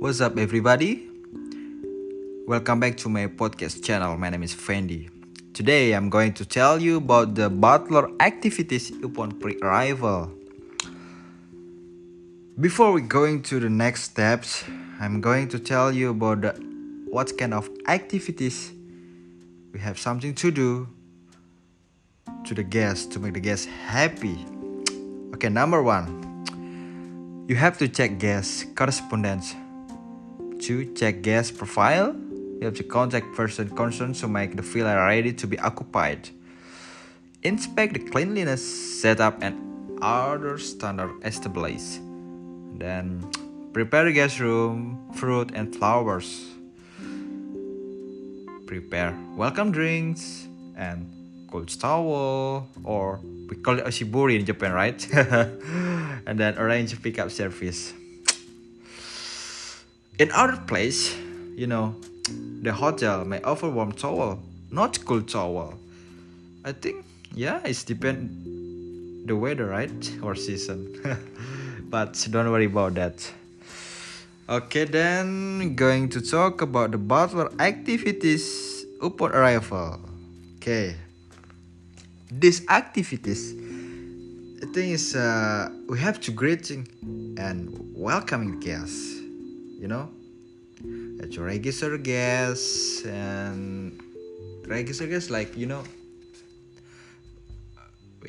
What's up everybody? Welcome back to my podcast channel. My name is Fendi. Today I'm going to tell you about the butler activities upon pre-arrival. Before we going to the next steps, I'm going to tell you about what kind of activities we have something to do to the guests to make the guests happy. Okay, number one, you have to check guest correspondence. Two, check guest profile. You have to contact person concerned to make the villa ready to be occupied. Inspect the cleanliness, setup, and other standard established. Then prepare guest room, fruit and flowers. Prepare welcome drinks and cold towel, or we call it oshiburi in Japan, right? And then arrange pickup service. In other place, the hotel may offer warm towel, not cool towel. I think, yeah, it's depend the weather, right? Or season. But don't worry about that. Okay, then going to talk about the butler activities upon arrival. Okay. These activities, I think is we have to greeting and welcoming guests. To register guests and register guests, like we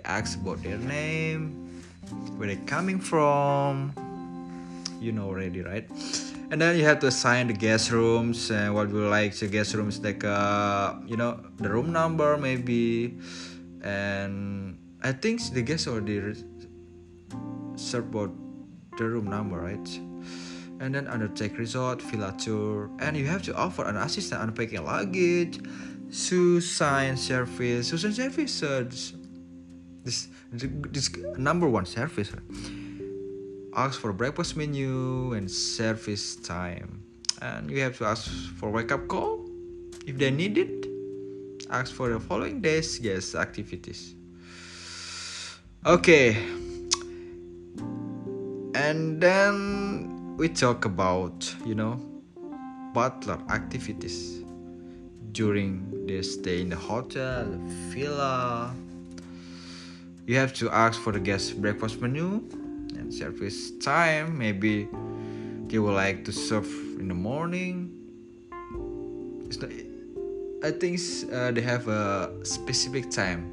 ask about their name, where they're coming from, already, right? And then you have to assign the guest rooms and what we like the guest rooms, like the room number maybe. And I think the guests already served about the room number, right? And then undertake resort, villa tour, and you have to offer an assistant unpacking luggage, shoe shine service. This number one service. Ask for breakfast menu and service time, and you have to ask for wake up call if they need it. Ask for the following days guest activities. Okay, and then we talk about butler activities during their stay in the hotel, the villa. You have to ask for the guest breakfast menu and service time. Maybe they would like to serve in the morning. I think they have a specific time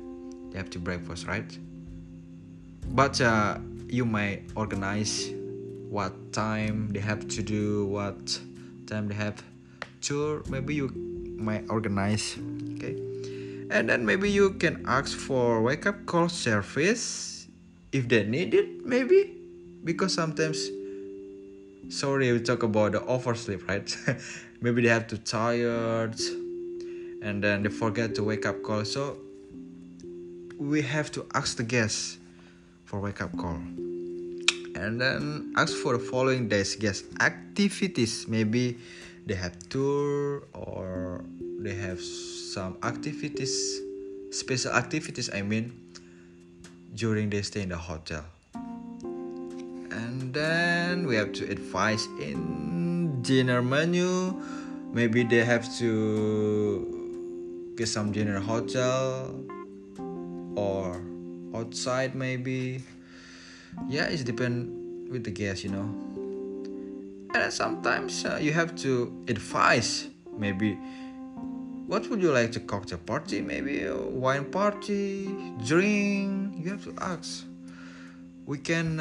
they have to breakfast, right? But you might organize what time they have to do, what time they have tour, maybe you might organize. Okay, and then maybe you can ask for wake up call service if they need it, maybe, because sometimes, sorry, we talk about the oversleep, right? Maybe they have too tired and then they forget to wake up call, so we have to ask the guests for wake up call. And then ask for the following days guest activities. Maybe they have tour or they have some activities, special activities, during their stay in the hotel. And then we have to advise in dinner menu. Maybe they have to get some dinner hotel or outside maybe. Yeah, it depends with the guest, And sometimes you have to advise, maybe, what would you like to cocktail party? Maybe a wine party, drink. You have to ask. We can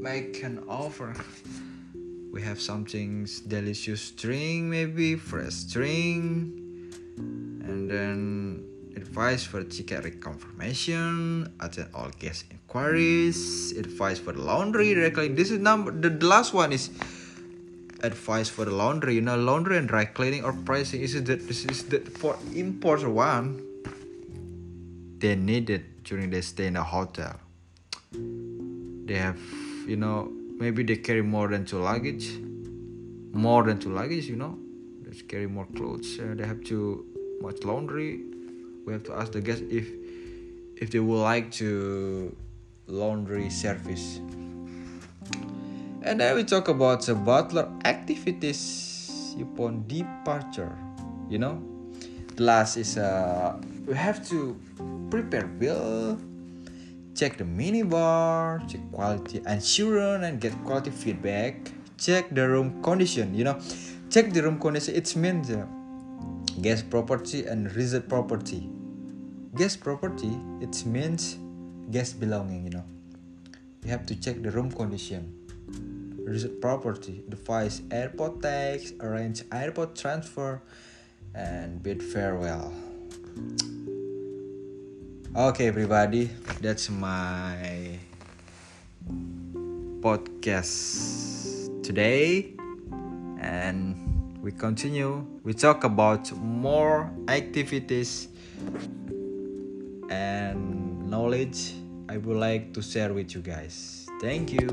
make an offer. We have something delicious drink, maybe fresh drink, and then advice for ticket reconfirmation, attend all guest inquiries, advice for the laundry, dry cleaning. This is number, the last one is advice for the laundry, laundry and dry cleaning or pricing. This is for importer one, they need it during their stay in the hotel. They have, maybe they carry more than two luggage, they carry more clothes, they have too much laundry. We have to ask the guests if they would like to laundry service. And then we talk about the butler activities upon departure. You know, the last is we have to prepare bill, check the minibar, check quality assurance and get quality feedback, check the room condition. You know, check the room condition, it means guest property and resort property. Guest property, it means guest belonging, you know. You have to check the room condition. Resort property, device airport tags, arrange airport transfer, and bid farewell. Okay, everybody, that's my podcast today, and we continue. We talk about more activities and knowledge I would like to share with you guys. Thank you.